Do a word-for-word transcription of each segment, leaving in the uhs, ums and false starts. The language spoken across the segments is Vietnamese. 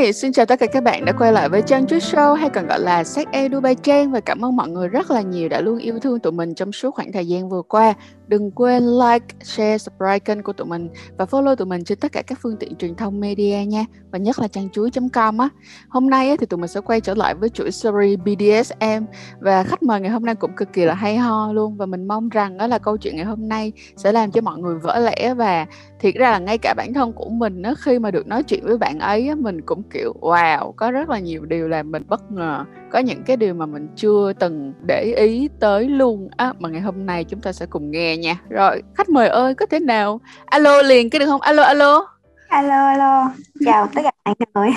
Hi, xin chào tất cả các bạn đã quay lại với Trang Chút Show hay còn gọi là Sex Edu by Trang, và cảm ơn mọi người rất là nhiều đã luôn yêu thương tụi mình trong suốt khoảng thời gian vừa qua. Đừng quên like, share, subscribe kênh của tụi mình và follow tụi mình trên tất cả các phương tiện truyền thông media nha, và nhất là trang chuối chấm com á. Hôm nay á, thì tụi mình sẽ quay trở lại với chuỗi series bê đê ét em, và khách mời ngày hôm nay cũng cực kỳ là hay ho luôn, và mình mong rằng á, là câu chuyện ngày hôm nay sẽ làm cho mọi người vỡ lẽ. Và thiệt ra là ngay cả bản thân của mình á, khi mà được nói chuyện với bạn ấy á, mình cũng kiểu wow, có rất là nhiều điều làm mình bất ngờ, có những cái điều mà mình chưa từng để ý tới luôn á, mà ngày hôm nay chúng ta sẽ cùng nghe nha. Rồi, khách mời ơi, có thể nào alo liền cái được không? Alo alo. Alo alo. Chào tất cả mọi người.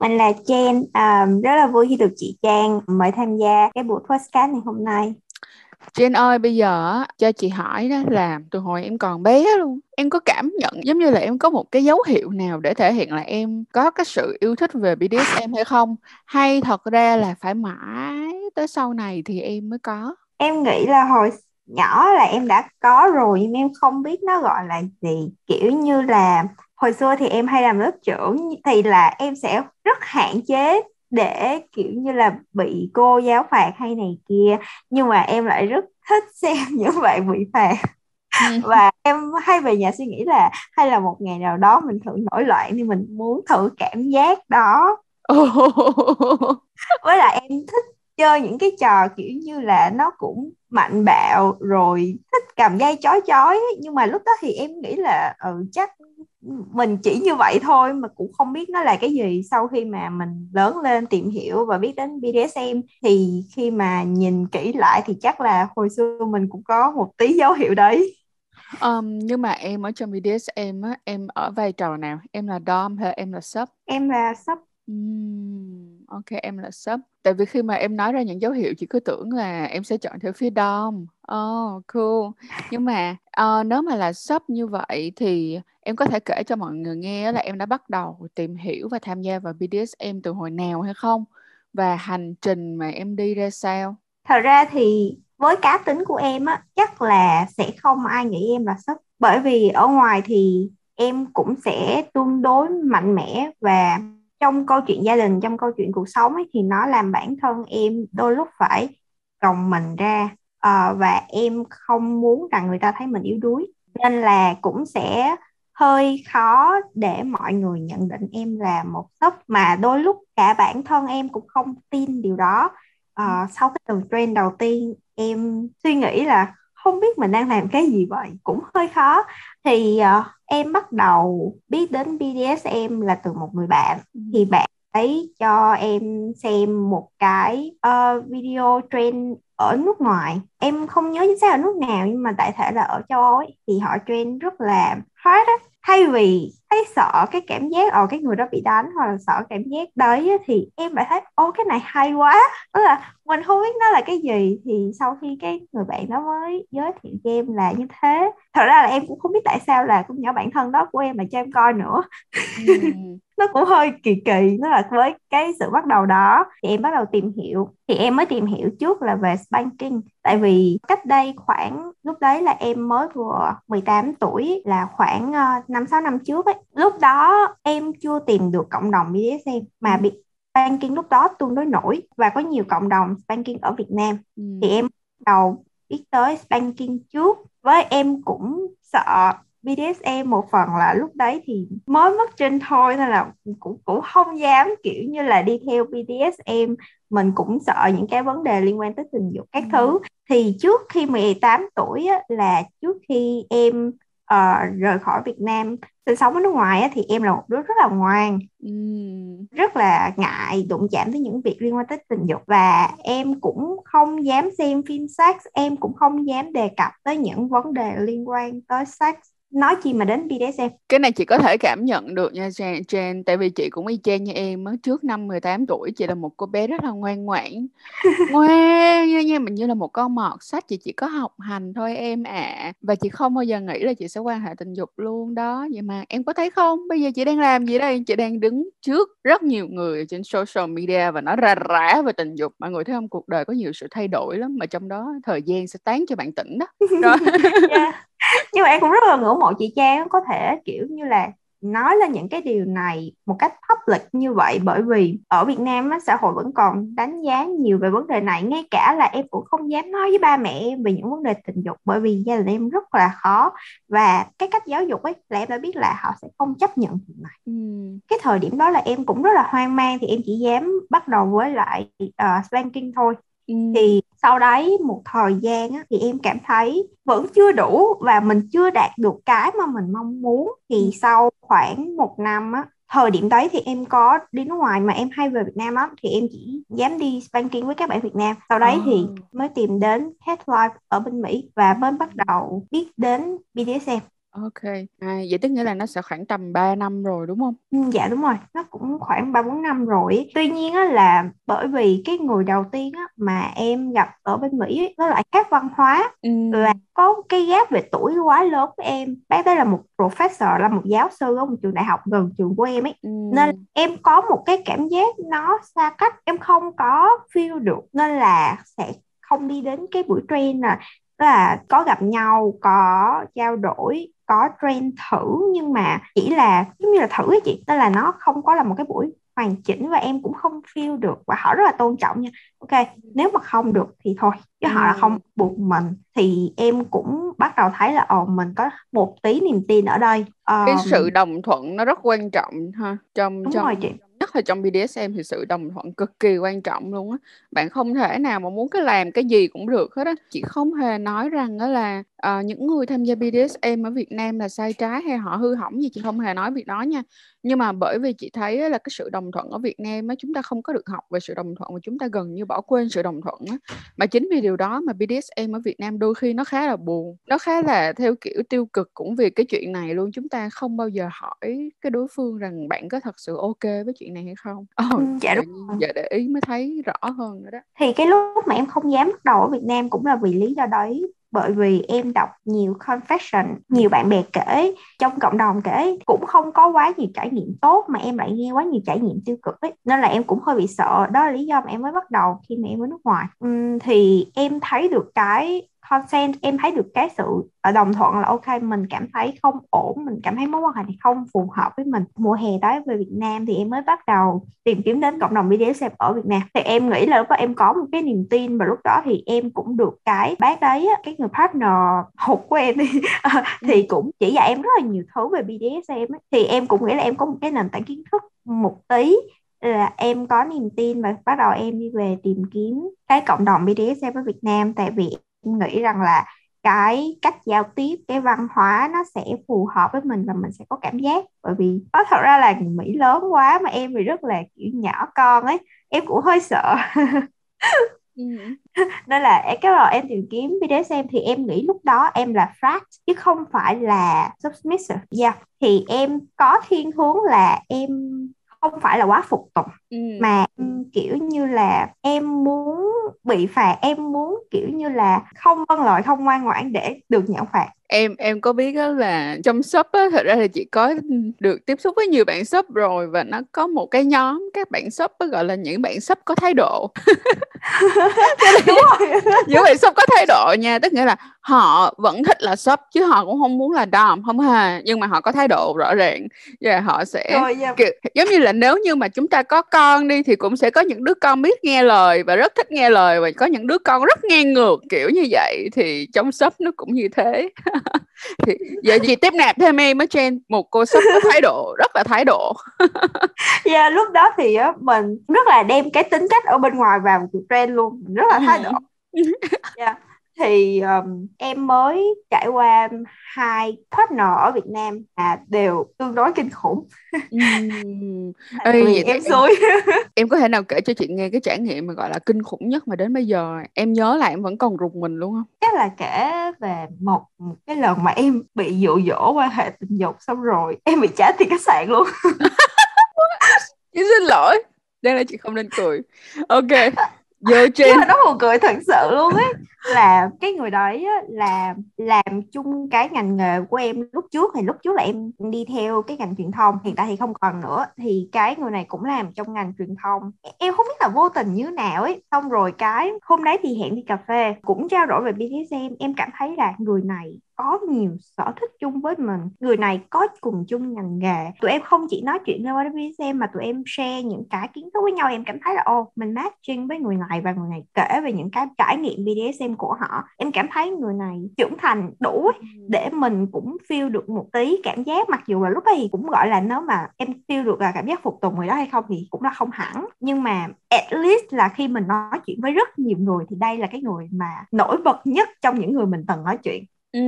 Mình là Jen, à, rất là vui khi được chị Trang mời tham gia cái buổi podcast ngày hôm nay. Jen ơi, bây giờ cho chị hỏi đó là từ hồi em còn bé luôn, em có cảm nhận giống như là em có một cái dấu hiệu nào để thể hiện là em có cái sự yêu thích về bê đê ét em hay không? Hay thật ra là phải mãi tới sau này thì em mới có? Em nghĩ là hồi nhỏ là em đã có rồi, nhưng em không biết nó gọi là gì. Kiểu như là hồi xưa thì em hay làm lớp trưởng, thì là em sẽ rất hạn chế để kiểu như là bị cô giáo phạt hay này kia, nhưng mà em lại rất thích xem những bạn bị phạt. Và em hay về nhà suy nghĩ là hay là một ngày nào đó mình thử nổi loạn, thì mình muốn thử cảm giác đó. Với lại em thích chơi những cái trò kiểu như là nó cũng mạnh bạo, rồi thích cầm dây chói chói ấy. Nhưng mà lúc đó thì em nghĩ là ừ, chắc mình chỉ như vậy thôi, mà cũng không biết nó là cái gì. Sau khi mà mình lớn lên tìm hiểu và biết đến bê đê ét em, thì khi mà nhìn kỹ lại thì chắc là hồi xưa mình cũng có một tí dấu hiệu đấy. Um, nhưng mà em ở trong bê đê ét em á, em ở vai trò nào? Em là dom hay em là sub? Em là sub. Uhm, ok, em là sub. Tại vì khi mà em nói ra những dấu hiệu, chị cứ tưởng là em sẽ chọn theo phía dom. Oh, cool. Nhưng mà uh, nếu mà là sub như vậy thì em có thể kể cho mọi người nghe là em đã bắt đầu tìm hiểu và tham gia vào bê đê ét em từ hồi nào hay không? Và hành trình mà em đi ra sao? Thật ra thì với cá tính của em á, chắc là sẽ không ai nghĩ em là sub. Bởi vì ở ngoài thì em cũng sẽ tương đối mạnh mẽ, và trong câu chuyện gia đình, trong câu chuyện cuộc sống ấy, thì nó làm bản thân em đôi lúc phải gồng mình ra, à, và em không muốn rằng người ta thấy mình yếu đuối, nên là cũng sẽ hơi khó để mọi người nhận định em là một sub, mà đôi lúc cả bản thân em cũng không tin điều đó. À, sau cái đường trend đầu tiên em suy nghĩ là không biết mình đang làm cái gì vậy, cũng hơi khó. Thì uh, em bắt đầu biết đến bê đê ét em là từ một người bạn. Thì bạn ấy cho em xem một cái uh, video trend ở nước ngoài. Em không nhớ chính xác ở nước nào, nhưng mà đại thể là ở châu Âu ấy, thì họ trend rất là hard á. Thay vì thấy sợ cái cảm giác Ồ cái người đó bị đánh, hoặc là sợ cảm giác đấy, thì em lại thấy Ô cái này hay quá, tức là mình không biết nó là cái gì. Thì sau khi cái người bạn đó mới giới thiệu cho em là như thế. Thật ra là em cũng không biết tại sao là con nhỏ bản thân đó của em mà cho em coi nữa. uhm. Nó cũng hơi kỳ kỳ. Nó là với cái sự bắt đầu đó thì em bắt đầu tìm hiểu. Thì em mới tìm hiểu trước là về spanking. Tại vì cách đây khoảng, lúc đấy là em mới vừa mười tám tuổi, là khoảng năm sáu năm trước ấy. Lúc đó em chưa tìm được cộng đồng bê đê ét em, mà bị spanking lúc đó tương đối nổi, và có nhiều cộng đồng spanking ở Việt Nam. ừ. Thì em bắt đầu biết tới spanking trước. Với em cũng sợ bê đê ét em một phần là lúc đấy thì mới mất trend thôi, nên là cũng, cũng không dám kiểu như là đi theo bê đê ét em. Mình cũng sợ những cái vấn đề liên quan tới tình dục các ừ. thứ. Thì trước khi mười tám tuổi á, là trước khi em uh, rời khỏi Việt Nam sinh sống ở nước ngoài á, thì em là một đứa rất là ngoan, ừ. rất là ngại đụng chạm tới những việc liên quan tới tình dục. Và em cũng không dám xem phim sex, em cũng không dám đề cập tới những vấn đề liên quan tới sex, nói chi mà đến bê đê ét em. Cái này chị có thể cảm nhận được nha Jen, tại vì chị cũng y chang như em. Trước năm mười tám tuổi chị là một cô bé rất là ngoan ngoãn. Ngoan nha nha, mình như là một con mọt sách. Chị chỉ có học hành thôi em ạ. à. Và chị không bao giờ nghĩ là chị sẽ quan hệ tình dục luôn đó. Vậy mà em có thấy không, bây giờ chị đang làm gì đây? Chị đang đứng trước rất nhiều người trên social media và nói ra rã về tình dục. Mọi người thấy không, cuộc đời có nhiều sự thay đổi lắm, mà trong đó thời gian sẽ tán cho bạn tỉnh đó. Rồi. Nhưng mà em cũng rất là ngưỡng mộ chị Trang, có thể kiểu như là nói lên những cái điều này một cách public như vậy, bởi vì ở Việt Nam á, xã hội vẫn còn đánh giá nhiều về vấn đề này. Ngay cả là em cũng không dám nói với ba mẹ em về những vấn đề tình dục, bởi vì gia đình em rất là khó, và cái cách giáo dục ấy là em đã biết là họ sẽ không chấp nhận điều này. Ừ. Cái thời điểm đó là em cũng rất là hoang mang, thì em chỉ dám bắt đầu với lại uh, spanking thôi. Ừ. Thì sau đấy một thời gian á, thì em cảm thấy vẫn chưa đủ và mình chưa đạt được cái mà mình mong muốn. Thì sau khoảng một năm á, thời điểm đấy thì em có đi nước ngoài mà em hay về Việt Nam á, thì em chỉ dám đi spanking với các bạn Việt Nam. Sau đấy oh. thì mới tìm đến Headlife ở bên Mỹ và mới bắt đầu biết đến bê đê ét em. Ok, à, vậy tức nghĩa là nó sẽ khoảng tầm ba năm rồi đúng không? Ừ, dạ đúng rồi, nó cũng khoảng ba bốn năm rồi. Tuy nhiên á, là bởi vì cái người đầu tiên á, mà em gặp ở bên Mỹ ấy, nó lại khác văn hóa. Ừ. Và có cái gap về tuổi quá lớn với em. Bác ấy là một professor, là một giáo sư ở một trường đại học gần trường của em ấy. Ừ. Nên em có một cái cảm giác nó xa cách, em không có feel được. Nên là sẽ không đi đến cái buổi training à. Là có gặp nhau, có trao đổi, có train thử, nhưng mà chỉ là giống như là thử ấy chị, nên là nó không có là một cái buổi hoàn chỉnh, và em cũng không feel được, và họ rất là tôn trọng nha. Ok, nếu mà không được thì thôi, chứ họ là không buộc mình. Thì em cũng bắt đầu thấy là ồ, mình có một tí niềm tin ở đây. Um, cái sự đồng thuận nó rất quan trọng ha, trong đúng trong rồi, chị. Nhất là trong bê đê ét em thì sự đồng thuận cực kỳ quan trọng luôn á. Bạn không thể nào mà muốn cái làm cái gì cũng được hết á. Chị không hề nói rằng á là uh, những người tham gia bê đê ét em ở Việt Nam là sai trái hay họ hư hỏng gì, chị không hề nói việc đó nha. Nhưng mà bởi vì chị thấy á, là cái sự đồng thuận ở Việt Nam á, chúng ta không có được học về sự đồng thuận, mà chúng ta gần như bỏ quên sự đồng thuận á. Mà chính vì điều đó mà bê đê ét em ở Việt Nam đôi khi nó khá là buồn, nó khá là theo kiểu tiêu cực cũng vì cái chuyện này luôn. Chúng ta không bao giờ hỏi cái đối phương rằng bạn có thật sự ok với chuyện này hay không. Oh, dạ đúng rồi. Giờ để ý mới thấy rõ hơn nữa đó. Thì cái lúc mà em không dám bắt đầu ở Việt Nam cũng là vì lý do đấy. Bởi vì em đọc nhiều confession, nhiều bạn bè kể, trong cộng đồng kể, cũng không có quá nhiều trải nghiệm tốt, mà em lại nghe quá nhiều trải nghiệm tiêu cực ấy. Nên là em cũng hơi bị sợ. Đó là lý do mà em mới bắt đầu khi mà em ở nước ngoài. uhm, Thì em thấy được cái consent, em thấy được cái sự đồng thuận là ok, mình cảm thấy không ổn, mình cảm thấy mối quan hệ này không phù hợp với mình. Mùa hè tới về Việt Nam thì em mới bắt đầu tìm kiếm đến cộng đồng bê đê ét em ở Việt Nam. Thì em nghĩ là lúc đó em có một cái niềm tin, và lúc đó thì em cũng được cái bác đấy, cái người partner hụt của em thì, thì cũng chỉ dạy em rất là nhiều thứ về bê đê ét em ấy. Thì em cũng nghĩ là em có một cái nền tảng kiến thức một tí, là em có niềm tin, và bắt đầu em đi về tìm kiếm cái cộng đồng bê đê ét em ở Việt Nam. Tại vì em nghĩ rằng là cái cách giao tiếp, cái văn hóa nó sẽ phù hợp với mình, và mình sẽ có cảm giác. Bởi vì có thật ra là người Mỹ lớn quá, mà em thì rất là kiểu nhỏ con ấy, em cũng hơi sợ. Nên là cái rồi em tìm kiếm bê đê ét em thì em nghĩ lúc đó em là frat chứ không phải là submissive. Yeah. Thì em có thiên hướng là em không phải là quá phục tùng, ừ. mà kiểu như là em muốn bị phạt, em muốn kiểu như là không vâng lời, không ngoan ngoãn để được nhận phạt. Em em có biết đó là trong shop á, thật ra là chị có được tiếp xúc với nhiều bạn shop rồi, và nó có một cái nhóm các bạn shop á, gọi là những bạn shop có thái độ. Đúng rồi. Những bạn shop có thái độ nha, tức nghĩa là họ vẫn thích là shop chứ họ cũng không muốn là dom, không hề, nhưng mà họ có thái độ rõ ràng. Và họ sẽ rồi, yeah. kiểu, giống như là nếu như mà chúng ta có con đi thì cũng sẽ có những đứa con biết nghe lời và rất thích nghe lời, và có những đứa con rất ngang ngược kiểu như vậy, thì trong shop nó cũng như thế. Thì giờ chị tiếp nạp thêm em ở trên một cô shop có thái độ, rất là thái độ. Dạ yeah, lúc đó thì mình rất là đem cái tính cách ở bên ngoài vào một trend luôn, mình rất là thái độ. Yeah. Thì um, em mới trải qua hai partner ở Việt Nam à, đều tương đối kinh khủng. uhm. Ê, vậy em xui. em, em có thể nào kể cho chị nghe cái trải nghiệm mà gọi là kinh khủng nhất mà đến bây giờ em nhớ là em vẫn còn rùng mình luôn không? Chắc là kể về một cái lần mà em bị dụ dỗ quan hệ tình dục, xong rồi em bị trả tiền khách sạn luôn. Chị xin lỗi, đây là chị không nên cười. Ok. Nhưng mà nó buồn cười thật sự luôn ấy. Là cái người đấy á, là làm chung cái ngành nghề của em lúc trước. Thì lúc trước là em đi theo cái ngành truyền thông, hiện tại thì không còn nữa. Thì cái người này cũng làm trong ngành truyền thông. Em không biết là vô tình như nào ấy. Xong rồi cái hôm đấy thì hẹn đi cà phê, cũng trao đổi về bê đê ét em. Em cảm thấy là người này có nhiều sở thích chung với mình, người này có cùng chung ngành nghề. Tụi em không chỉ nói chuyện qua bê đê ét em mà tụi em share những cái kiến thức với nhau. Em cảm thấy là ô, mình matching với người này và người này kể về những cái trải nghiệm bê đê ét em của họ. Em cảm thấy người này trưởng thành đủ để mình cũng feel được một tí cảm giác, mặc dù là lúc ấy cũng gọi là nếu mà em feel được là cảm giác phục tùng người đó hay không thì cũng là không hẳn, nhưng mà at least là khi mình nói chuyện với rất nhiều người thì đây là cái người mà nổi bật nhất trong những người mình từng nói chuyện. Ừ.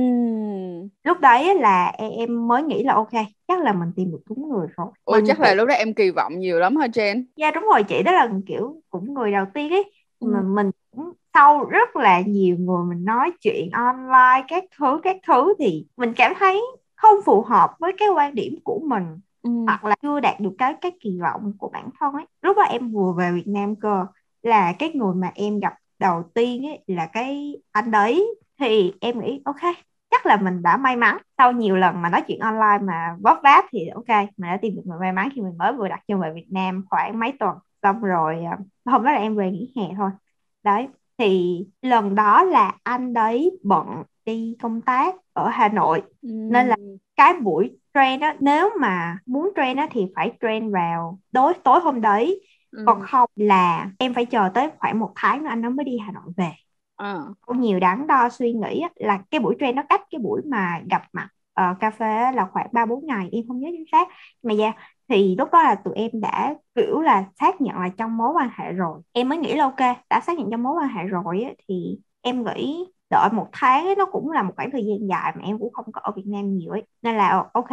Lúc đấy là em mới nghĩ là ok, chắc là mình tìm được đúng người rồi. Ôi mình chắc phải... là lúc đấy em kỳ vọng nhiều lắm hả Jen? Dạ yeah, đúng rồi chị, đó là kiểu cũng người đầu tiên ấy. Ừ. Mà mình cũng sau rất là nhiều người mình nói chuyện online các thứ các thứ thì mình cảm thấy không phù hợp với cái quan điểm của mình. Ừ. Hoặc là chưa đạt được cái, cái kỳ vọng của bản thân ấy. Lúc đó em vừa về Việt Nam cơ, là cái người mà em gặp đầu tiên ấy, là cái anh đấy. Thì em nghĩ ok, chắc là mình đã may mắn. Sau nhiều lần mà nói chuyện online mà vấp váp thì ok, mình đã tìm được người may mắn khi mình mới vừa đặt chân về Việt Nam khoảng mấy tuần. Xong rồi hôm đó là em về nghỉ hè thôi. Đấy, thì lần đó là anh đấy bận đi công tác ở Hà Nội. Ừ. Nên là cái buổi train đó, nếu mà muốn train đó thì phải train vào tối, tối hôm đấy. Ừ. Còn không là em phải chờ tới khoảng một tháng nữa anh nó mới đi Hà Nội về. Có nhiều đắn đo suy nghĩ là cái buổi train nó cách cái buổi mà gặp mặt uh, cà phê là khoảng ba bốn ngày, em không nhớ chính xác. Mà dạ, thì lúc đó là tụi em đã kiểu là xác nhận là trong mối quan hệ rồi. Em mới nghĩ là ok, đã xác nhận trong mối quan hệ rồi ấy, thì em nghĩ đợi một tháng ấy, nó cũng là một khoảng thời gian dài mà em cũng không có ở Việt Nam nhiều ấy. Nên là ok,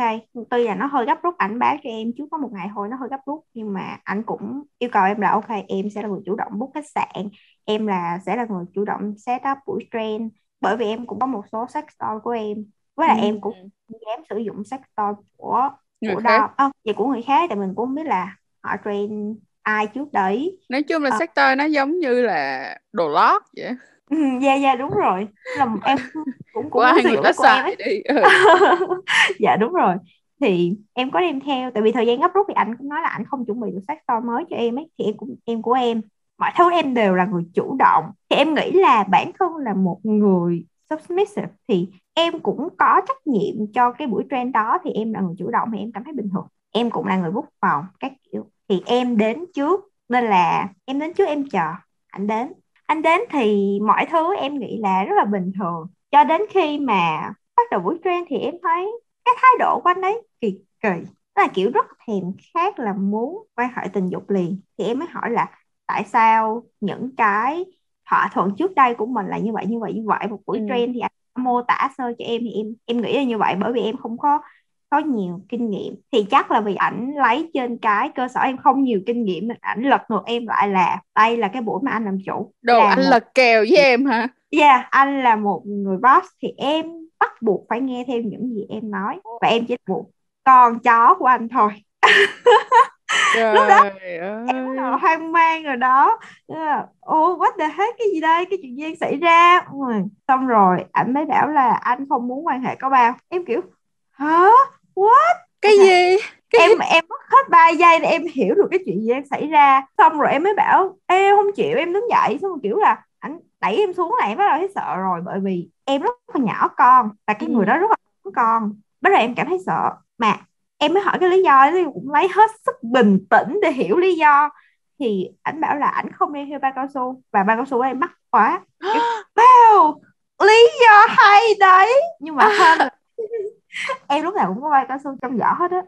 tuy là nó hơi gấp rút, ảnh báo cho em trước có một ngày thôi, nó hơi gấp rút, nhưng mà ảnh cũng yêu cầu em là ok, em sẽ là người chủ động book khách sạn, em là sẽ là người chủ động set up buổi trend, bởi vì em cũng có một số sex toy của em, với lại ừ. em cũng dám sử dụng sex toy của của đó, à, vậy của người khác, tại mình cũng không biết là họ trend ai trước đấy. Nói chung là à. sex toy nó giống như là đồ lót vậy. Dạ dạ đúng rồi, làm em cũng cũng sử dụng của em ấy. Đi. Ừ. Dạ đúng rồi, thì em có đem theo, tại vì thời gian gấp rút thì anh cũng nói là anh không chuẩn bị được sex toy mới cho em ấy, thì em cũng em của em. Mọi thứ em đều là người chủ động. Thì em nghĩ là bản thân là một người submissive thì em cũng có trách nhiệm cho cái buổi trend đó. Thì em là người chủ động thì em cảm thấy bình thường. Em cũng là người bút phòng các kiểu. Thì em đến trước, nên là em đến trước em chờ anh đến. Anh đến thì mọi thứ em nghĩ là rất là bình thường. Cho đến khi mà bắt đầu buổi trend thì em thấy cái thái độ của anh ấy kỳ kỳ. Nó là kiểu rất thèm khát là muốn quan hệ tình dục liền. Thì em mới hỏi là tại sao những cái thỏa thuận trước đây của mình là như vậy như vậy như vậy. Một buổi ừ. trend thì anh mô tả sơ cho em thì em em nghĩ là như vậy, bởi vì em không có có nhiều kinh nghiệm. Thì chắc là vì ảnh lấy trên cái cơ sở em không nhiều kinh nghiệm nên ảnh lật ngược em lại là đây là cái buổi mà anh làm chủ. Đồ là anh một... lật kèo với em hả? Yeah, anh là một người boss thì em bắt buộc phải nghe theo những gì em nói, và em chỉ buộc con chó của anh thôi. Lúc đó ơi. Em bắt đầu hoang mang rồi đó. Ồ what the heck, cái gì đây, cái chuyện gì xảy ra. Xong rồi ảnh mới bảo là anh không muốn quan hệ có bao. Em kiểu hả what, cái gì cái... em em mất hết ba giây để em hiểu được cái chuyện gì đang xảy ra. Xong rồi em mới bảo ê không chịu, em đứng dậy. Xong rồi kiểu là ảnh đẩy em xuống này, bắt đầu thấy sợ rồi, bởi vì em rất là nhỏ con và cái ừ. người đó rất là nhỏ con. Bắt đầu em cảm thấy sợ, mà em mới hỏi cái lý do thì cũng lấy hết sức bình tĩnh để hiểu lý do. Thì ảnh bảo là ảnh không đem theo bao cao su, và bao cao su em mắc quá. Wow, lý do hay đấy. Nhưng mà hơn em lúc nào cũng có bao cao su trong giỏ hết á.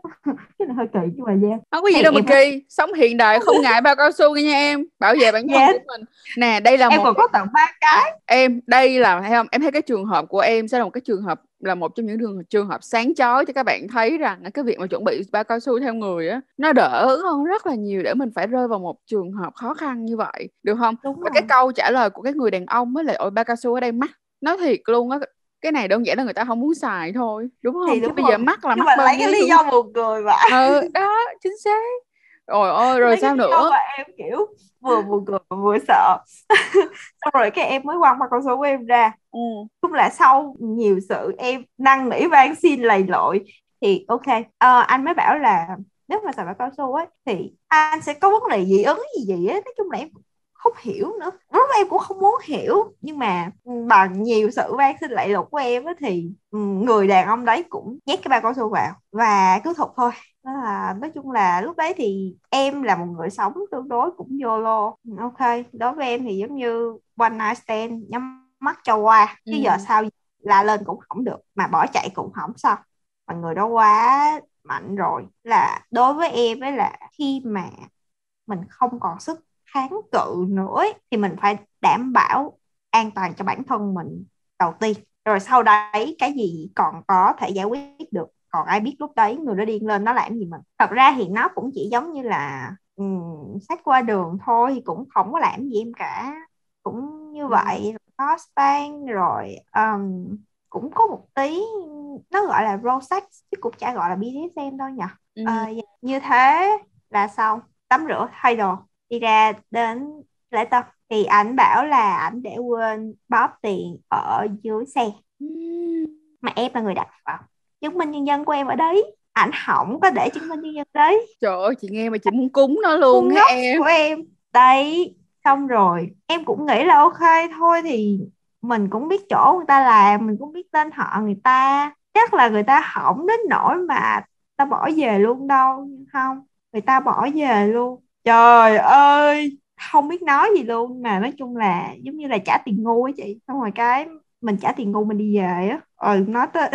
Cái này hơi kỳ nhưng mà yeah. Không có gì thì đâu mà kỳ không... Sống hiện đại không ngại bao cao su nha em. Bảo vệ bản thân yeah. của mình. Nè đây là em một... còn có tận ba cái. Em đây là thấy không, em thấy cái trường hợp của em sẽ là một cái trường hợp, là một trong những đường, trường hợp sáng chói cho các bạn thấy rằng cái việc mà chuẩn bị bao cao su theo người á, nó đỡ hơn rất là nhiều để mình phải rơi vào một trường hợp khó khăn như vậy, được không? Và cái câu trả lời của cái người đàn ông mới là ôi bao cao su ở đây mắc. Nói thiệt luôn á, cái này đơn giản là người ta không muốn xài thôi, đúng không? Thì đúng chứ bây giờ mắc là nhưng mắc bao nhiêu? Lấy cái lý do buồn cười vậy. Ừ đó, chính xác. Ôi ôi rồi lấy sao nữa? Em kiểu vừa buồn cười vừa sợ. Xong rồi cái em mới quăng bao cao su của em ra. Ừ. Cũng là sau nhiều sự em năn nỉ van xin lầy lội thì ok, à, anh mới bảo là nếu mà xài bao cao su ấy thì anh sẽ có vấn đề dị ứng gì gì á. Nói chung là em không hiểu nữa. Lúc em cũng không muốn hiểu, nhưng mà bằng nhiều sự van xin lạy lục của em á, thì người đàn ông đấy cũng nhét cái bao cao su vào và cứ thục thôi. Đó là, nói chung là lúc đấy thì em là một người sống tương đối cũng YOLO. Ok, đối với em thì giống như one night stand, nhắm mắt cho qua. Chứ ừ. giờ sao la lên cũng không được, mà bỏ chạy cũng không sao. Mà người đó quá mạnh rồi. Là đối với em ấy là khi mà mình không còn sức kháng cự nữa ấy, thì mình phải đảm bảo an toàn cho bản thân mình đầu tiên. Rồi sau đấy cái gì còn có thể giải quyết được. Còn ai biết lúc đấy người đó điên lên nó làm gì mình. Thật ra thì nó cũng chỉ giống như là um, xách qua đường thôi, thì cũng không có làm gì em cả. Cũng như vậy, có span rồi um, cũng có một tí, nó gọi là raw sex chứ cũng chả gọi là bê đê ét em đâu nhỉ. ừ. À, như thế là xong, tắm rửa thay đồ đi ra đến lễ tân thì ảnh bảo là ảnh để quên bóp tiền ở dưới xe. ừ. Mà em là người đặt vào chứng minh nhân dân của em ở đấy, ảnh không có để chứng minh nhân dân đấy. Trời ơi, chị nghe mà chị muốn cúng nó luôn hả em? Của em đấy. Xong rồi em cũng nghĩ là ok thôi thì mình cũng biết chỗ người ta làm, mình cũng biết tên họ người ta, chắc là người ta hỏng đến nỗi mà ta bỏ về luôn đâu. Nhưng không, người ta bỏ về luôn. Trời ơi, không biết nói gì luôn. Mà nói chung là giống như là trả tiền ngu á chị. Xong rồi cái mình trả tiền ngu mình đi về á. Ờ, nói tới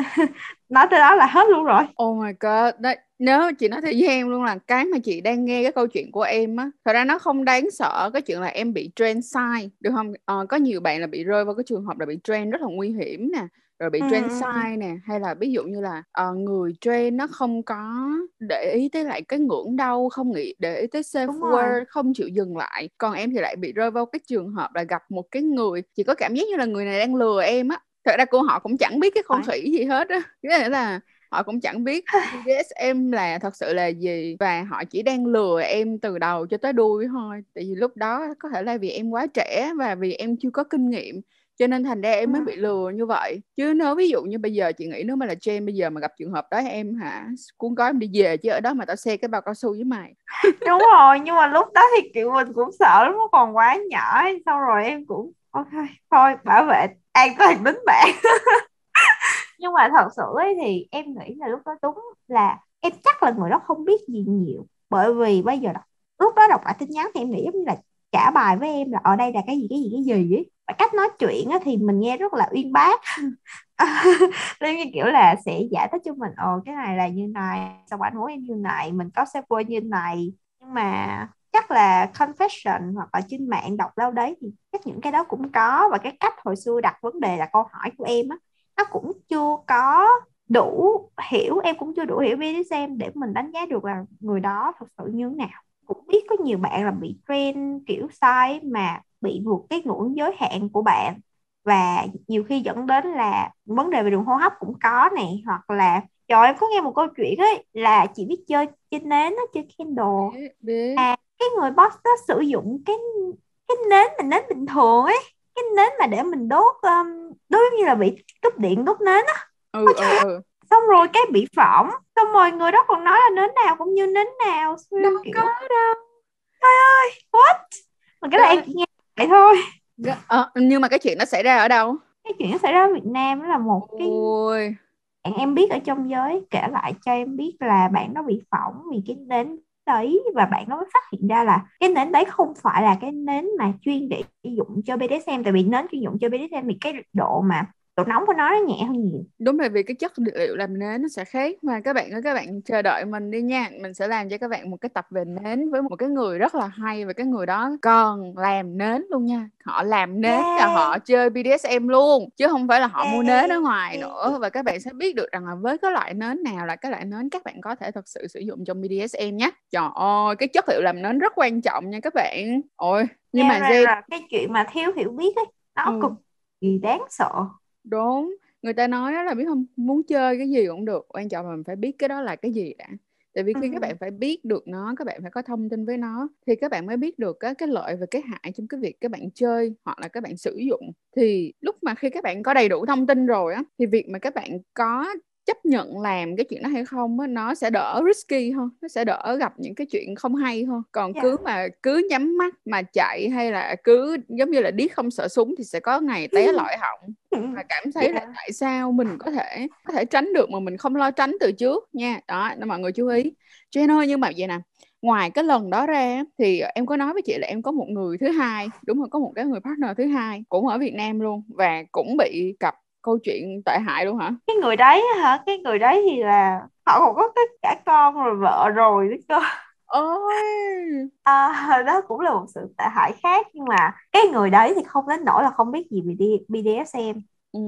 nói tới đó là hết luôn rồi. Oh my god, đấy. Nếu chị nói theo với em luôn là cái mà chị đang nghe cái câu chuyện của em á, thật ra nó không đáng sợ cái chuyện là em bị trend sai, được không? À, có nhiều bạn là bị rơi vào cái trường hợp là bị trend rất là nguy hiểm nè, rồi bị trend ừ. sai nè, hay là ví dụ như là uh, người trend nó không có để ý tới lại cái ngưỡng đau, không nghĩ để ý tới safe word, không chịu dừng lại. Còn em thì lại bị rơi vào cái trường hợp là gặp một cái người chị có cảm giác như là người này đang lừa em á. Thật ra cô họ cũng chẳng biết cái phong thủy gì hết á, nghĩa là họ cũng chẳng biết bê đê ét em là thật sự là gì, và họ chỉ đang lừa em từ đầu cho tới đuôi thôi. Tại vì lúc đó có thể là vì em quá trẻ và vì em chưa có kinh nghiệm, cho nên thành ra em mới bị lừa như vậy. Chứ nếu ví dụ như bây giờ chị nghĩ nếu mà là Jen bây giờ mà gặp trường hợp đó em hả, cuốn gói em đi về, chứ ở đó mà tao xe cái bao cao su với mày. Đúng rồi, nhưng mà lúc đó thì kiểu mình cũng sợ lắm, nó còn quá nhỏ. Sau rồi em cũng ok thôi, bảo vệ an toàn tính bạn. Nhưng mà thật sự ấy thì em nghĩ là lúc đó đúng là em chắc là người đó không biết gì nhiều, bởi vì bây giờ đọc, lúc đó đọc lại tin nhắn thì em nghĩ giống như là trả bài với em là ở đây là cái gì cái gì cái gì ấy. Và cách nói chuyện ấy, thì mình nghe rất là uyên bác. Nên như kiểu là sẽ giải thích cho mình ồ cái này là như này, sao anh muốn em như này, mình có safe word như này. Nhưng mà chắc là confession hoặc là trên mạng đọc đâu đấy thì chắc những cái đó cũng có. Và cái cách hồi xưa đặt vấn đề là câu hỏi của em á, nó cũng chưa có đủ hiểu, em cũng chưa đủ hiểu bê đê ét em để mình đánh giá được là người đó thật sự như thế nào. Cũng biết có nhiều bạn là bị trend kiểu sai mà bị vượt cái ngưỡng giới hạn của bạn, và nhiều khi dẫn đến là vấn đề về đường hô hấp cũng có này. Hoặc là trời, em có nghe một câu chuyện ấy là chị biết chơi trên nến, nó chơi candle à, cái người boss đó sử dụng cái cái nến mà nến bình thường ấy, cái nến mà để mình đốt um, đối như là bị cúp điện đốt nến á. ừ, ừ, ừ. Xong rồi cái bị phỏng, xong rồi người đó còn nói là nến nào cũng như nến nào. Đâu kiểu... có đâu. Trời ơi, what? Mà cái đó em chỉ nghe vậy thôi. Ờ, nhưng mà cái chuyện nó xảy ra ở đâu? Cái chuyện nó xảy ra ở Việt Nam. Đó là một cái Ôi. bạn em biết ở trong giới kể lại cho em biết là bạn nó bị phỏng vì cái nến đấy, và bạn nó mới phát hiện ra là cái nến đấy không phải là cái nến mà chuyên để dụng cho bê đê ét em. Tại vì nến chuyên dụng cho bê đê ét em thì cái độ mà độ nóng của nó nó nhẹ hơn nhiều. Đúng là vì cái chất liệu làm nến nó sẽ khác. Mà các bạn ơi, các bạn chờ đợi mình đi nha, mình sẽ làm cho các bạn một cái tập về nến với một cái người rất là hay, và cái người đó còn làm nến luôn nha. Họ làm nến yeah. là họ chơi bê đê ét em luôn, chứ không phải là họ yeah. mua nến ở ngoài yeah. nữa. Và các bạn sẽ biết được rằng là với cái loại nến nào là cái loại nến các bạn có thể thật sự sử dụng trong bê đê ét em nhé. Trời ơi, cái chất liệu làm nến rất quan trọng nha các bạn. Ôi, nhưng yeah, mà right, right. cái chuyện mà thiếu hiểu biết ấy, nó ừ. cực kỳ đáng sợ. Đúng, người ta nói đó là biết không, muốn chơi cái gì cũng được, quan trọng là mình phải biết cái đó là cái gì đã. Tại vì khi các bạn phải biết được nó, các bạn phải có thông tin với nó, thì các bạn mới biết được cái, cái lợi và cái hại trong cái việc các bạn chơi hoặc là các bạn sử dụng. Thì lúc mà khi các bạn có đầy đủ thông tin rồi á, thì việc mà các bạn có chấp nhận làm cái chuyện đó hay không á, nó sẽ đỡ risky hơn, nó sẽ đỡ gặp những cái chuyện không hay hơn. Còn yeah. cứ mà cứ nhắm mắt mà chạy hay là cứ giống như là điếc không sợ súng thì sẽ có ngày té lõi họng và cảm thấy yeah. là tại sao mình có thể có thể tránh được mà mình không lo tránh từ trước nha. Đó, nên mọi người chú ý. Jen ơi, nhưng mà vậy nè, ngoài cái lần đó ra thì em có nói với chị là em có một người thứ hai, đúng rồi, có một cái người partner thứ hai cũng ở Việt Nam luôn và cũng bị cặp câu chuyện tệ hại luôn hả? Cái người đấy hả? Cái người đấy thì là họ còn có tất cả con rồi, vợ rồi đấy cơ. Ôi. À, đó cũng là một sự tệ hại khác, nhưng mà cái người đấy thì không đến nỗi là không biết gì về bê đê ét em. Ừ.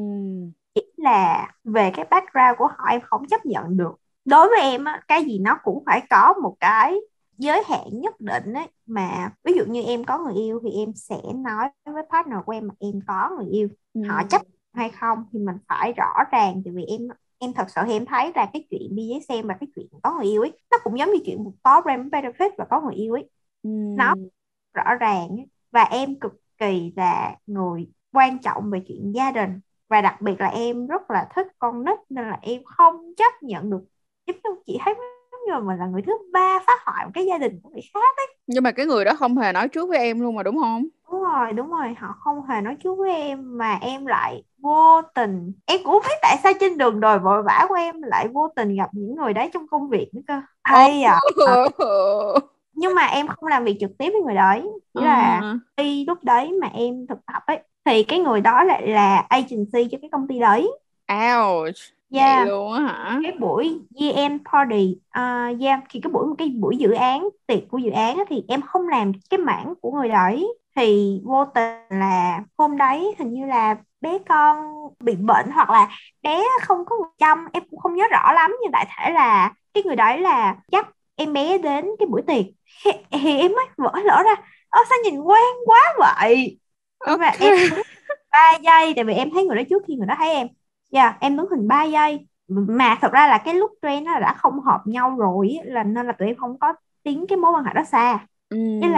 Chỉ là về cái background của họ em không chấp nhận được. Đối với em á, cái gì nó cũng phải có một cái giới hạn nhất định ấy, mà ví dụ như em có người yêu thì em sẽ nói với partner của em mà em có người yêu, ừ. họ chấp hay không thì mình phải rõ ràng. Tại vì em em thật sự em thấy là cái chuyện bê đê ét em và cái chuyện có người yêu ấy nó cũng giống như chuyện một có brand benefit và có người yêu ấy, ừ. nó rõ ràng ấy. Và em cực kỳ là người quan trọng về chuyện gia đình, và đặc biệt là em rất là thích con nít, nên là em không chấp nhận được. Chị thấy nhưng mà mình là người thứ ba phá hoại một cái gia đình của người khác ấy. Nhưng mà cái người đó không hề nói trước với em luôn mà, đúng không? Đúng rồi, đúng rồi, họ không hề nói trước với em mà em lại vô tình. Em cũng không biết tại sao trên đường đòi vội vã của em lại vô tình gặp những người đấy trong công việc nữa cơ. Hay à. Ờ. Nhưng mà em không làm việc trực tiếp với người đấy. Chỉ là uh-huh. khi lúc đấy mà em thực tập ấy thì cái người đó lại là agency cho cái công ty đấy. Ouch. Dạ yeah. hả? Cái buổi giê em party, uh, yeah. thì cái buổi cái buổi dự án, tiệc của dự án thì em không làm cái mảng của người đấy, thì vô tình là hôm đấy hình như là bé con bị bệnh hoặc là bé không có người chăm, em cũng không nhớ rõ lắm, nhưng đại thể là cái người đấy là dắt em bé đến cái buổi tiệc. Thì em mới vỡ lỡ ra, ơ sao nhìn quen quá vậy? Okay. Và em ba giây, tại vì em thấy người đó trước khi người đó thấy em. Dạ, yeah, em đứng hình ba giây. Mà thật ra là cái lúc trend nó đã không hợp nhau rồi, là nên là tụi em không có tiến cái mối quan hệ đó xa. Ừ. Nên là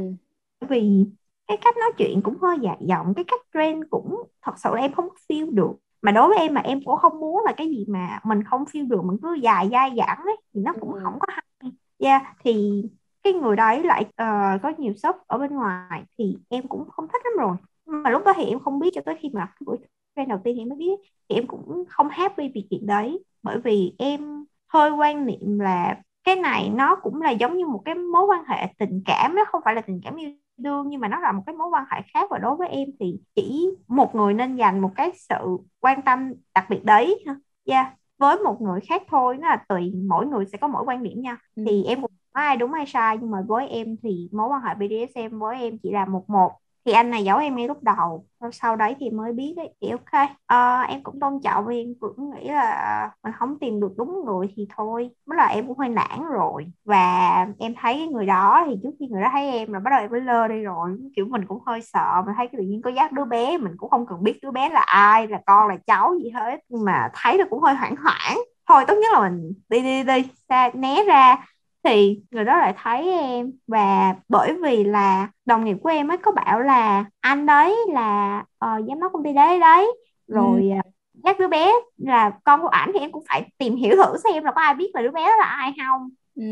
vì cái cách nói chuyện cũng hơi dài dòng, cái cách trend cũng thật sự là em không feel được. Mà đối với em mà em cũng không muốn là cái gì mà mình không feel được, mình cứ dài dai dẳng ấy, thì nó cũng ừ. không có hay. Dạ, yeah, thì cái người đấy lại uh, có nhiều shop ở bên ngoài thì em cũng không thích lắm rồi. Mà lúc đó thì em không biết cho tới khi mà cái buổi trend đầu tiên em mới biết. Thì em cũng không happy vì chuyện đấy, bởi vì em hơi quan niệm là cái này nó cũng là giống như một cái mối quan hệ tình cảm, nó không phải là tình cảm yêu đương nhưng mà nó là một cái mối quan hệ khác, và đối với em thì chỉ một người nên dành một cái sự quan tâm đặc biệt đấy yeah. với một người khác thôi, nó là tùy mỗi người sẽ có mỗi quan điểm nha. ừ. Thì em cũng không ai đúng ai sai, nhưng mà với em thì mối quan hệ bê đê ét em với em chỉ là một một. Thì anh này giấu em ngay lúc đầu, sau đấy thì mới biết đấy. Thì ok, à, em cũng tôn trọng, em cũng nghĩ là mình không tìm được đúng người thì thôi. Bắt đầu em cũng hơi nản rồi, và em thấy cái người đó thì trước khi người đó thấy em là bắt đầu em mới lơ đi rồi. Kiểu mình cũng hơi sợ, mình thấy tự nhiên có dắt đứa bé, mình cũng không cần biết đứa bé là ai, là con là cháu gì hết, nhưng mà thấy là cũng hơi hoảng hoảng. Thôi tốt nhất là mình đi đi đi, đi xa, né ra. Thì người đó lại thấy em, và bởi vì là đồng nghiệp của em ấy có bảo là anh đấy là uh, giám đốc công ty đấy đấy rồi ừ. các đứa bé là con của ảnh, thì em cũng phải tìm hiểu thử xem là có ai biết là đứa bé đó là ai không. ừ.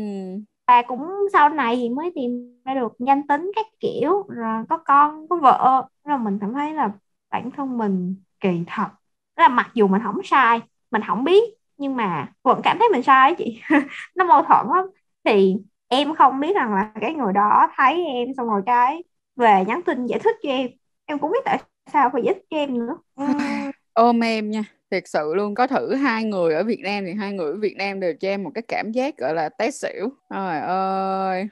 Và cũng sau này thì mới tìm ra được danh tính các kiểu, rồi có con có vợ, rồi mình cảm thấy là bản thân mình kỳ thật, đó là mặc dù mình không sai, mình không biết nhưng mà vẫn cảm thấy mình sai ấy chị. Nó mâu thuẫn lắm. Thì em không biết rằng là cái người đó thấy em xong rồi cái về nhắn tin giải thích cho em. Em cũng biết tại sao phải giải thích cho em nữa. Ôm em nha, thiệt sự luôn. Có thử hai người ở Việt Nam thì hai người ở Việt Nam đều cho em một cái cảm giác gọi là té xỉu. Trời ơi.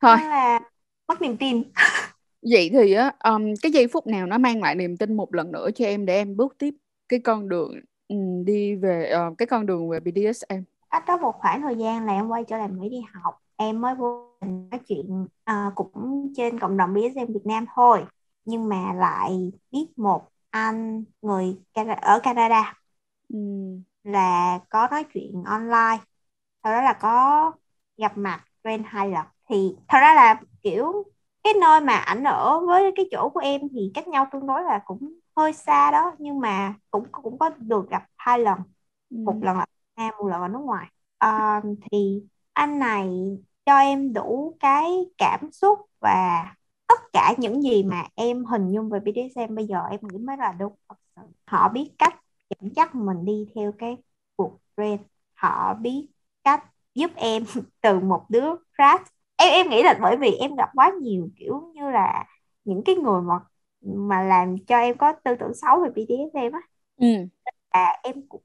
Thôi là mất niềm tin. Vậy thì á, um, cái giây phút nào nó mang lại niềm tin một lần nữa cho em để em bước tiếp cái con đường đi về uh, cái con đường về bê đê ét em? Cách đó một khoảng thời gian là em quay trở lại Mỹ đi học, em mới vô tình nói chuyện uh, cũng trên cộng đồng bê đê ét em Việt Nam thôi, nhưng mà lại biết một anh người ở Canada ừ. là có nói chuyện online, sau đó là có gặp mặt friend hai lần. Thì thật ra là kiểu cái nơi mà ảnh ở với cái chỗ của em thì cách nhau tương đối là cũng hơi xa đó, nhưng mà cũng cũng có được gặp hai lần. ừ. Một lần là Nam một lần ở nước ngoài. À, thì anh này cho em đủ cái cảm xúc và tất cả những gì mà em hình dung về bê đê ét em bây giờ em nghĩ mới là đúng. Họ biết cách dẫn dắt mình đi theo cái cuộc trend, họ biết cách giúp em từ một đứa crash. Em em nghĩ là bởi vì em gặp quá nhiều kiểu như là những cái người mà mà làm cho em có tư tưởng xấu về bê đê ét em á. Ừ. À, em cũng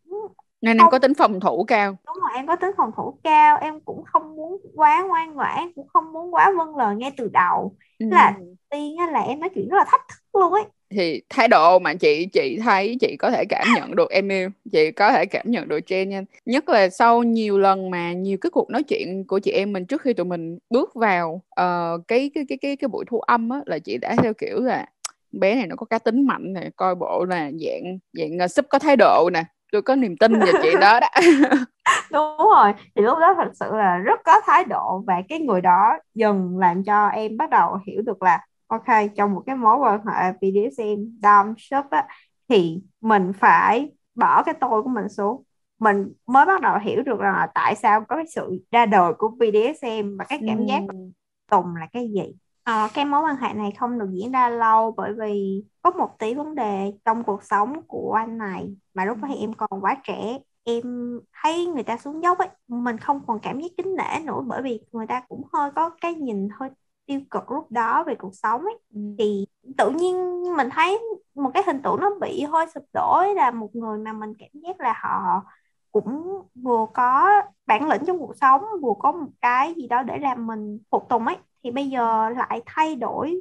nên không... em có tính phòng thủ cao. Đúng rồi, em có tính phòng thủ cao, em cũng không muốn quá ngoan ngoãn, cũng không muốn quá vâng lời ngay từ đầu. Ừ. Là tiên á là em nói chuyện rất là thách thức luôn ấy. Thì thái độ mà chị chị thấy chị có thể cảm nhận được em yêu, chị có thể cảm nhận được Jen nha. Nhất là sau nhiều lần mà nhiều cái cuộc nói chuyện của chị em mình trước khi tụi mình bước vào uh, cái cái cái cái cái buổi thu âm á, là chị đã theo kiểu là bé này nó có cá tính mạnh này, coi bộ là dạng dạng súp có thái độ nè, tôi có niềm tin về chị đó đó. Đúng rồi, thì lúc đó thật sự là rất có thái độ, và cái người đó dần làm cho em bắt đầu hiểu được là ok, trong một cái mối quan hệ bê đê ét em dom shop á, thì mình phải bỏ cái tôi của mình xuống. Mình mới bắt đầu hiểu được là tại sao có cái sự ra đời của bê đê ét em và cái cảm ừ. giác tùng là cái gì. À, cái mối quan hệ này không được diễn ra lâu bởi vì có một tí vấn đề trong cuộc sống của anh này, mà lúc đó thì em còn quá trẻ. Em thấy người ta xuống dốc ấy, mình không còn cảm giác kính nể nữa, bởi vì người ta cũng hơi có cái nhìn hơi tiêu cực lúc đó về cuộc sống ấy. Ừ. Thì tự nhiên mình thấy một cái hình tượng nó bị hơi sụp đổ ấy, là một người mà mình cảm giác là họ cũng vừa có bản lĩnh trong cuộc sống, vừa có một cái gì đó để làm mình phục tùng ấy, thì bây giờ lại thay đổi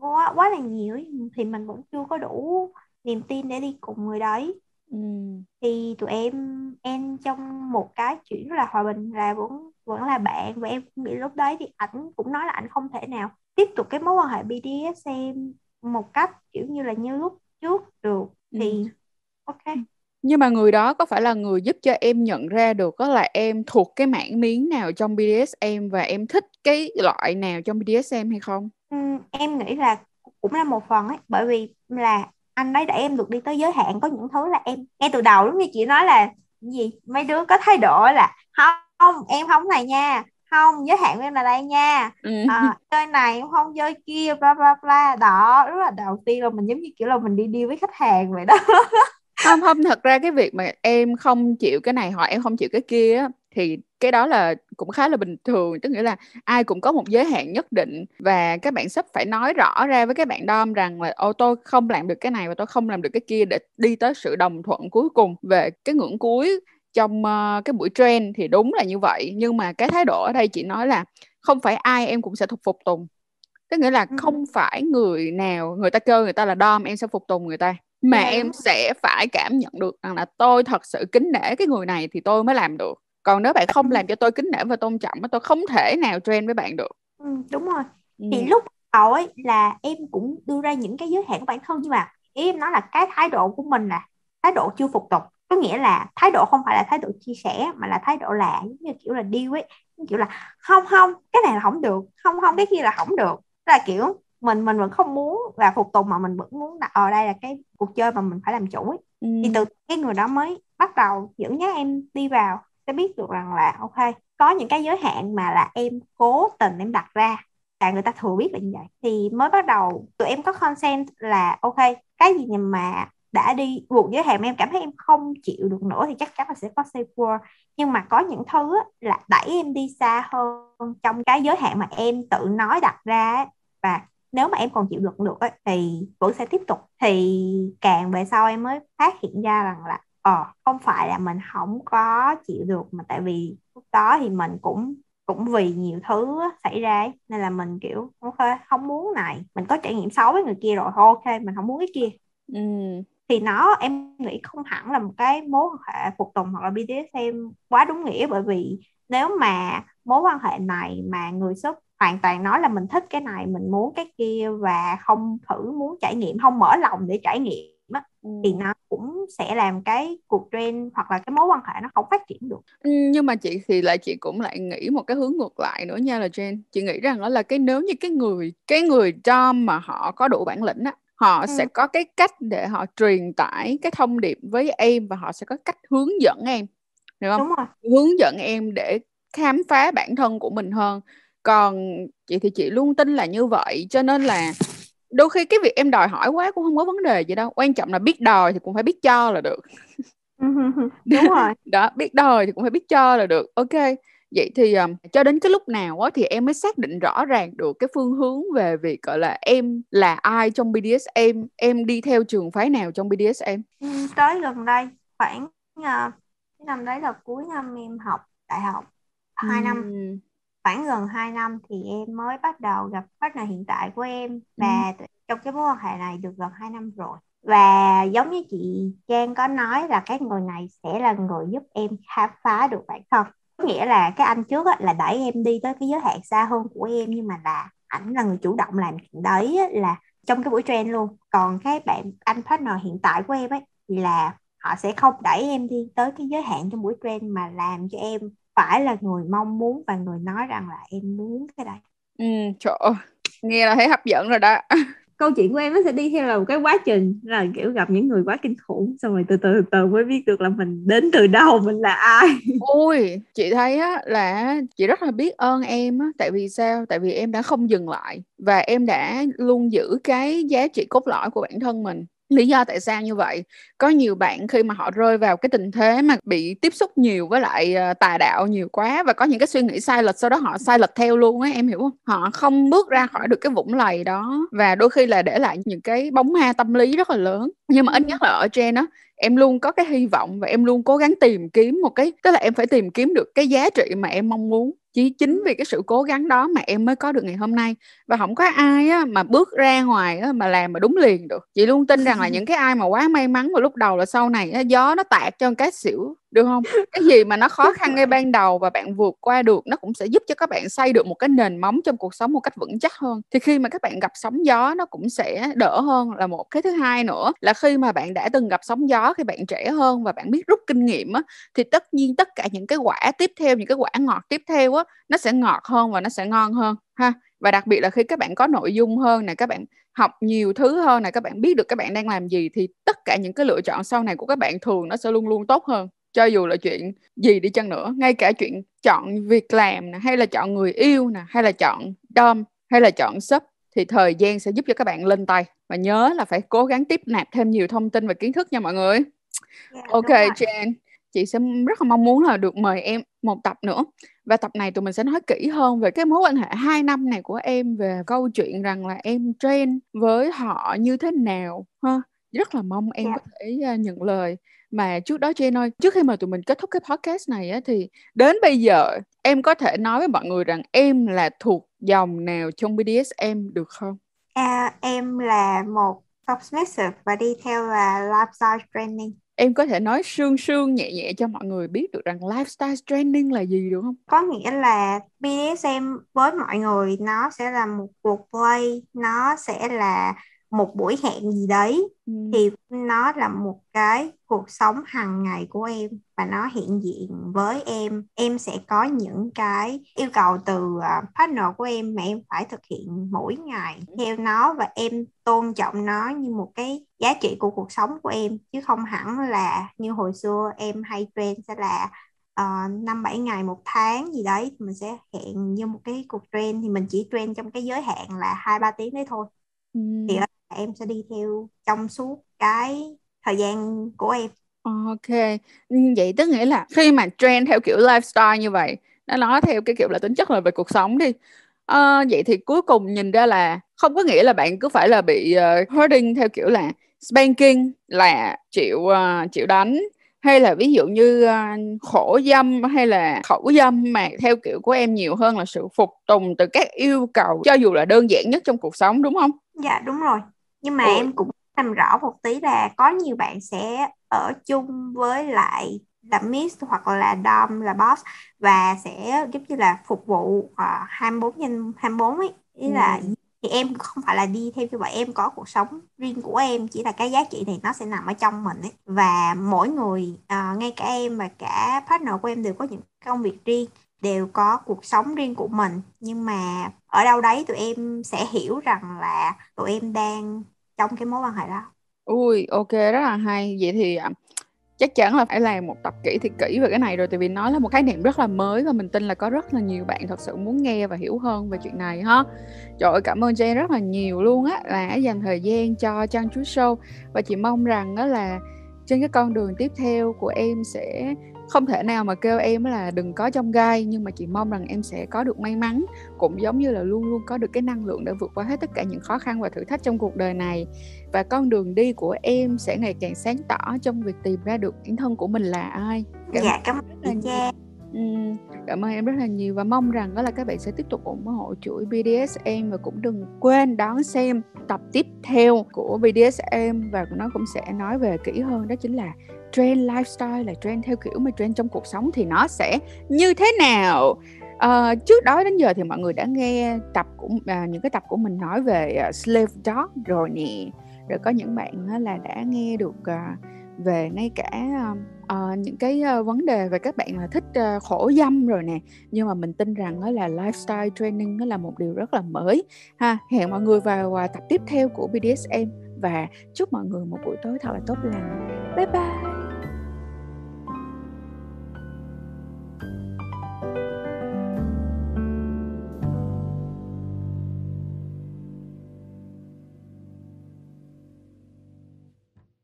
quá, quá là nhiều ấy. Thì mình vẫn chưa có đủ niềm tin để đi cùng người đấy. Ừ. Thì tụi em em trong một cái chuyện rất là hòa bình là vẫn vẫn là bạn, và em cũng nghĩ lúc đấy thì ảnh cũng nói là ảnh không thể nào tiếp tục cái mối quan hệ bê đê ét em một cách kiểu như là như lúc trước được. Thì ừ. ok. Nhưng mà người đó có phải là người giúp cho em nhận ra được đó là em thuộc cái mảng miếng nào trong bê đê ét em và em thích cái loại nào trong bê đê ét em hay không? Ừ, em nghĩ là cũng là một phần ấy, bởi vì là anh đấy đã em được đi tới giới hạn. Có những thứ là em ngay từ đầu đúng như chị nói là gì mấy đứa có thái độ là không, em không này nha, không giới hạn của em là đây nha, à, chơi này không chơi kia bla bla bla đó. Rất là đầu tiên là mình giống như kiểu là mình đi đi với khách hàng vậy đó. Không không thật ra cái việc mà em không chịu cái này hoặc em không chịu cái kia á, thì cái đó là cũng khá là bình thường, tức nghĩa là ai cũng có một giới hạn nhất định, và các bạn sắp phải nói rõ ra với các bạn dom rằng là ô tôi không làm được cái này và tôi không làm được cái kia, để đi tới sự đồng thuận cuối cùng về cái ngưỡng cuối trong uh, cái buổi trend. Thì đúng là như vậy, nhưng mà cái thái độ ở đây chị nói là không phải ai em cũng sẽ thuộc phục tùng, tức nghĩa là không phải người nào người ta kêu người ta là dom em sẽ phục tùng người ta, mà em sẽ phải cảm nhận được rằng là tôi thật sự kính nể cái người này thì tôi mới làm được. Còn nếu bạn không làm cho tôi kính nể và tôn trọng, tôi không thể nào trend với bạn được. Ừ, đúng rồi. Ừ. Thì lúc đầu ấy là em cũng đưa ra những cái giới hạn của bản thân, nhưng mà ý em nói là cái thái độ của mình là thái độ chưa phục tùng. Có nghĩa là thái độ không phải là thái độ chia sẻ, mà là thái độ là giống như kiểu là deal ấy, kiểu là không không cái này là không được, không không cái kia là không được. Là kiểu mình mình vẫn không muốn là phục tùng, mà mình vẫn muốn là ở đây là cái cuộc chơi mà mình phải làm chủ ấy. Ừ. Thì từ cái người đó mới bắt đầu dẫn dắt em đi vào, sẽ biết được rằng là ok, có những cái giới hạn mà là em cố tình em đặt ra, tại người ta thừa biết là như vậy, thì mới bắt đầu tụi em có consent là ok, cái gì mà đã đi vượt giới hạn mà em cảm thấy em không chịu được nữa thì chắc chắn là sẽ có safe word. Nhưng mà có những thứ là đẩy em đi xa hơn trong cái giới hạn mà em tự nói đặt ra, và nếu mà em còn chịu được được ấy, thì vẫn sẽ tiếp tục. Thì càng về sau em mới phát hiện ra rằng là ờ, không phải là mình không có chịu được, mà tại vì lúc đó thì mình cũng cũng vì nhiều thứ xảy ra ấy, nên là mình kiểu ok, không muốn này, mình có trải nghiệm xấu với người kia rồi, ok mình không muốn cái kia. Ừ. Thì nó em nghĩ không hẳn là một cái mối quan hệ phục tùng hoặc là bê đê ét em quá đúng nghĩa, bởi vì nếu mà mối quan hệ này mà người sub hoàn toàn nói là mình thích cái này, mình muốn cái kia và không thử muốn trải nghiệm, không mở lòng để trải nghiệm đó, ừ. thì nó cũng sẽ làm cái cuộc trend hoặc là cái mối quan hệ nó không phát triển được. Ừ, nhưng mà chị thì lại chị cũng lại nghĩ một cái hướng ngược lại nữa nha là Jen. Chị nghĩ rằng đó là cái nếu như cái người cái người dom mà họ có đủ bản lĩnh á, họ ừ. sẽ có cái cách để họ truyền tải cái thông điệp với em, và họ sẽ có cách hướng dẫn em. Được không? Đúng rồi. Hướng dẫn em để khám phá bản thân của mình hơn. Còn chị thì chị luôn tin là như vậy. Cho nên là đôi khi cái việc em đòi hỏi quá cũng không có vấn đề gì đâu. Quan trọng là biết đòi thì cũng phải biết cho là được. Đúng rồi. Đó, biết đòi thì cũng phải biết cho là được. Ok. Vậy thì um, cho đến cái lúc nào á, thì em mới xác định rõ ràng được cái phương hướng về việc gọi là em là ai trong bê đê ét em, em đi theo trường phái nào trong bê đê ét em? Ừ, tới gần đây, khoảng uh, cái năm đấy là cuối năm em học đại học, hai ừ. năm, khoảng gần hai năm thì em mới bắt đầu gặp partner hiện tại của em. Và ừ. trong cái mối quan hệ này được gần hai năm rồi. Và giống như chị Trang có nói là cái người này sẽ là người giúp em khám phá được bản thân. Nghĩa là cái anh trước á, là đẩy em đi tới cái giới hạn xa hơn của em, nhưng mà là ảnh là người chủ động làm chuyện đấy á, là trong cái buổi trend luôn. Còn cái bạn anh partner hiện tại của em ấy là họ sẽ không đẩy em đi tới cái giới hạn trong buổi trend, mà làm cho em phải là người mong muốn và người nói rằng là em muốn cái đấy. Ừ, trời ơi, nghe là thấy hấp dẫn rồi đó. Câu chuyện của em nó sẽ đi theo là một cái quá trình, là kiểu gặp những người quá kinh khủng, xong rồi từ từ từ, từ mới biết được là mình đến từ đâu, mình là ai. Ôi, chị thấy á, là chị rất là biết ơn em á. Tại vì sao? Tại vì em đã không dừng lại và em đã luôn giữ cái giá trị cốt lõi của bản thân mình. Lý do tại sao như vậy? Có nhiều bạn khi mà họ rơi vào cái tình thế mà bị tiếp xúc nhiều với lại tà đạo nhiều quá và có những cái suy nghĩ sai lệch, sau đó họ sai lệch theo luôn á, em hiểu không? Họ không bước ra khỏi được cái vũng lầy đó và đôi khi là để lại những cái bóng ma tâm lý rất là lớn. Nhưng mà ít nhất là ở trên đó, em luôn có cái hy vọng và em luôn cố gắng tìm kiếm một cái, tức là em phải tìm kiếm được cái giá trị mà em mong muốn. Chỉ chính vì cái sự cố gắng đó mà em mới có được ngày hôm nay. Và không có ai á, mà bước ra ngoài á, mà làm mà đúng liền được. Chị luôn tin rằng là những cái ai mà quá may mắn vào lúc đầu là sau này á, gió nó tạt cho một cái xỉu, được không? Cái gì mà nó khó khăn ngay ban đầu và bạn vượt qua được, nó cũng sẽ giúp cho các bạn xây được một cái nền móng trong cuộc sống một cách vững chắc hơn. Thì khi mà các bạn gặp sóng gió nó cũng sẽ đỡ hơn là một. Cái thứ hai nữa là khi mà bạn đã từng gặp sóng gió khi bạn trẻ hơn và bạn biết rút kinh nghiệm á, thì tất nhiên tất cả những cái quả tiếp theo, những cái quả ngọt tiếp theo á, nó sẽ ngọt hơn và nó sẽ ngon hơn ha. Và đặc biệt là khi các bạn có nội dung hơn này, các bạn học nhiều thứ hơn này, các bạn biết được các bạn đang làm gì, thì tất cả những cái lựa chọn sau này của các bạn thường nó sẽ luôn luôn tốt hơn. Cho dù là chuyện gì đi chăng nữa, ngay cả chuyện chọn việc làm này, hay là chọn người yêu này, hay là chọn dom, hay là chọn sub, thì thời gian sẽ giúp cho các bạn lên tay. Và nhớ là phải cố gắng tiếp nạp thêm nhiều thông tin và kiến thức nha mọi người. Yeah, ok Jen, chị sẽ rất là mong muốn là được mời em một tập nữa. Và tập này tụi mình sẽ nói kỹ hơn về cái mối quan hệ hai năm này của em, về câu chuyện rằng là em train với họ như thế nào ha. Rất là mong em yeah. có thể nhận lời. Mà trước đó Jen ơi, trước khi mà tụi mình kết thúc cái podcast này á, thì đến bây giờ em có thể nói với mọi người rằng em là thuộc dòng nào trong bê đê ét em được không? À, em là một top master và đi theo là lifestyle training. Em có thể nói sương sương nhẹ nhẹ cho mọi người biết được rằng lifestyle training là gì được không? Có nghĩa là bê đê ét em với mọi người nó sẽ là một cuộc play, nó sẽ là một buổi hẹn gì đấy. Ừ. Thì nó là một cái cuộc sống hàng ngày của em và nó hiện diện với em. Em sẽ có những cái yêu cầu từ partner của em mà em phải thực hiện mỗi ngày theo nó, và em tôn trọng nó như một cái giá trị của cuộc sống của em, chứ không hẳn là như hồi xưa em hay trend sẽ là năm uh, bảy ngày một tháng gì đấy mình sẽ hẹn như một cái cuộc trend, thì mình chỉ trend trong cái giới hạn là hai ba tiếng đấy thôi. Ừ. Thì em sẽ đi theo trong suốt cái thời gian của em. Ok, vậy tức nghĩa là khi mà trend theo kiểu lifestyle như vậy, nó nói theo cái kiểu là tính chất là về cuộc sống đi. À, vậy thì cuối cùng nhìn ra là không có nghĩa là bạn cứ phải là bị uh, hoarding theo kiểu là spanking là chịu uh, chịu đánh, hay là ví dụ như uh, khổ dâm hay là khẩu dâm, mà theo kiểu của em nhiều hơn là sự phục tùng từ các yêu cầu cho dù là đơn giản nhất trong cuộc sống, đúng không? Dạ đúng rồi. Nhưng mà ừ. em cũng làm rõ một tí là có nhiều bạn sẽ ở chung với lại là miss hoặc là dom là boss, và sẽ giúp như là phục vụ uh, hai mươi bốn trên hai mươi bốn ấy. Ý ừ. là thì em không phải là đi theo như vậy, em có cuộc sống riêng của em, chỉ là cái giá trị này nó sẽ nằm ở trong mình ấy. Và mỗi người, uh, ngay cả em và cả partner của em đều có những công việc riêng, đều có cuộc sống riêng của mình. Nhưng mà ở đâu đấy tụi em sẽ hiểu rằng là tụi em đang trong cái mối quan hệ đó. Ui, ok, rất là hay. Vậy thì chắc chắn là phải làm một tập kỹ thì kỹ về cái này rồi, tại vì nó là một khái niệm rất là mới và mình tin là có rất là nhiều bạn thật sự muốn nghe và hiểu hơn về chuyện này ha. Trời ơi, cảm ơn Jen rất là nhiều luôn á, là dành thời gian cho Trang Chuối Show, và chị mong rằng đó là trên cái con đường tiếp theo của em sẽ không thể nào mà kêu em là đừng có chông gai, nhưng mà chị mong rằng em sẽ có được may mắn, cũng giống như là luôn luôn có được cái năng lượng để vượt qua hết tất cả những khó khăn và thử thách trong cuộc đời này. Và con đường đi của em sẽ ngày càng sáng tỏ trong việc tìm ra được bản thân của mình là ai. Cảm dạ, cảm ơn rất là nhiều. Ừ, cảm ơn em rất là nhiều, và mong rằng đó là các bạn sẽ tiếp tục ủng hộ chuỗi bê đê ét em, và cũng đừng quên đón xem tập tiếp theo của bê đê ét em, và nó cũng sẽ nói về kỹ hơn, đó chính là trend lifestyle, là trend theo kiểu mà trend trong cuộc sống thì nó sẽ như thế nào. À, trước đó đến giờ thì mọi người đã nghe tập của, à, những cái tập của mình nói về uh, slave dog rồi nè, rồi có những bạn uh, là đã nghe được uh, về ngay cả uh, uh, những cái uh, vấn đề về các bạn là thích uh, khổ dâm rồi nè, nhưng mà mình tin rằng uh, là lifestyle training uh, là một điều rất là mới ha. Hẹn mọi người vào uh, tập tiếp theo của bê đê ét em, và chúc mọi người một buổi tối thật là tốt lành. Bye bye.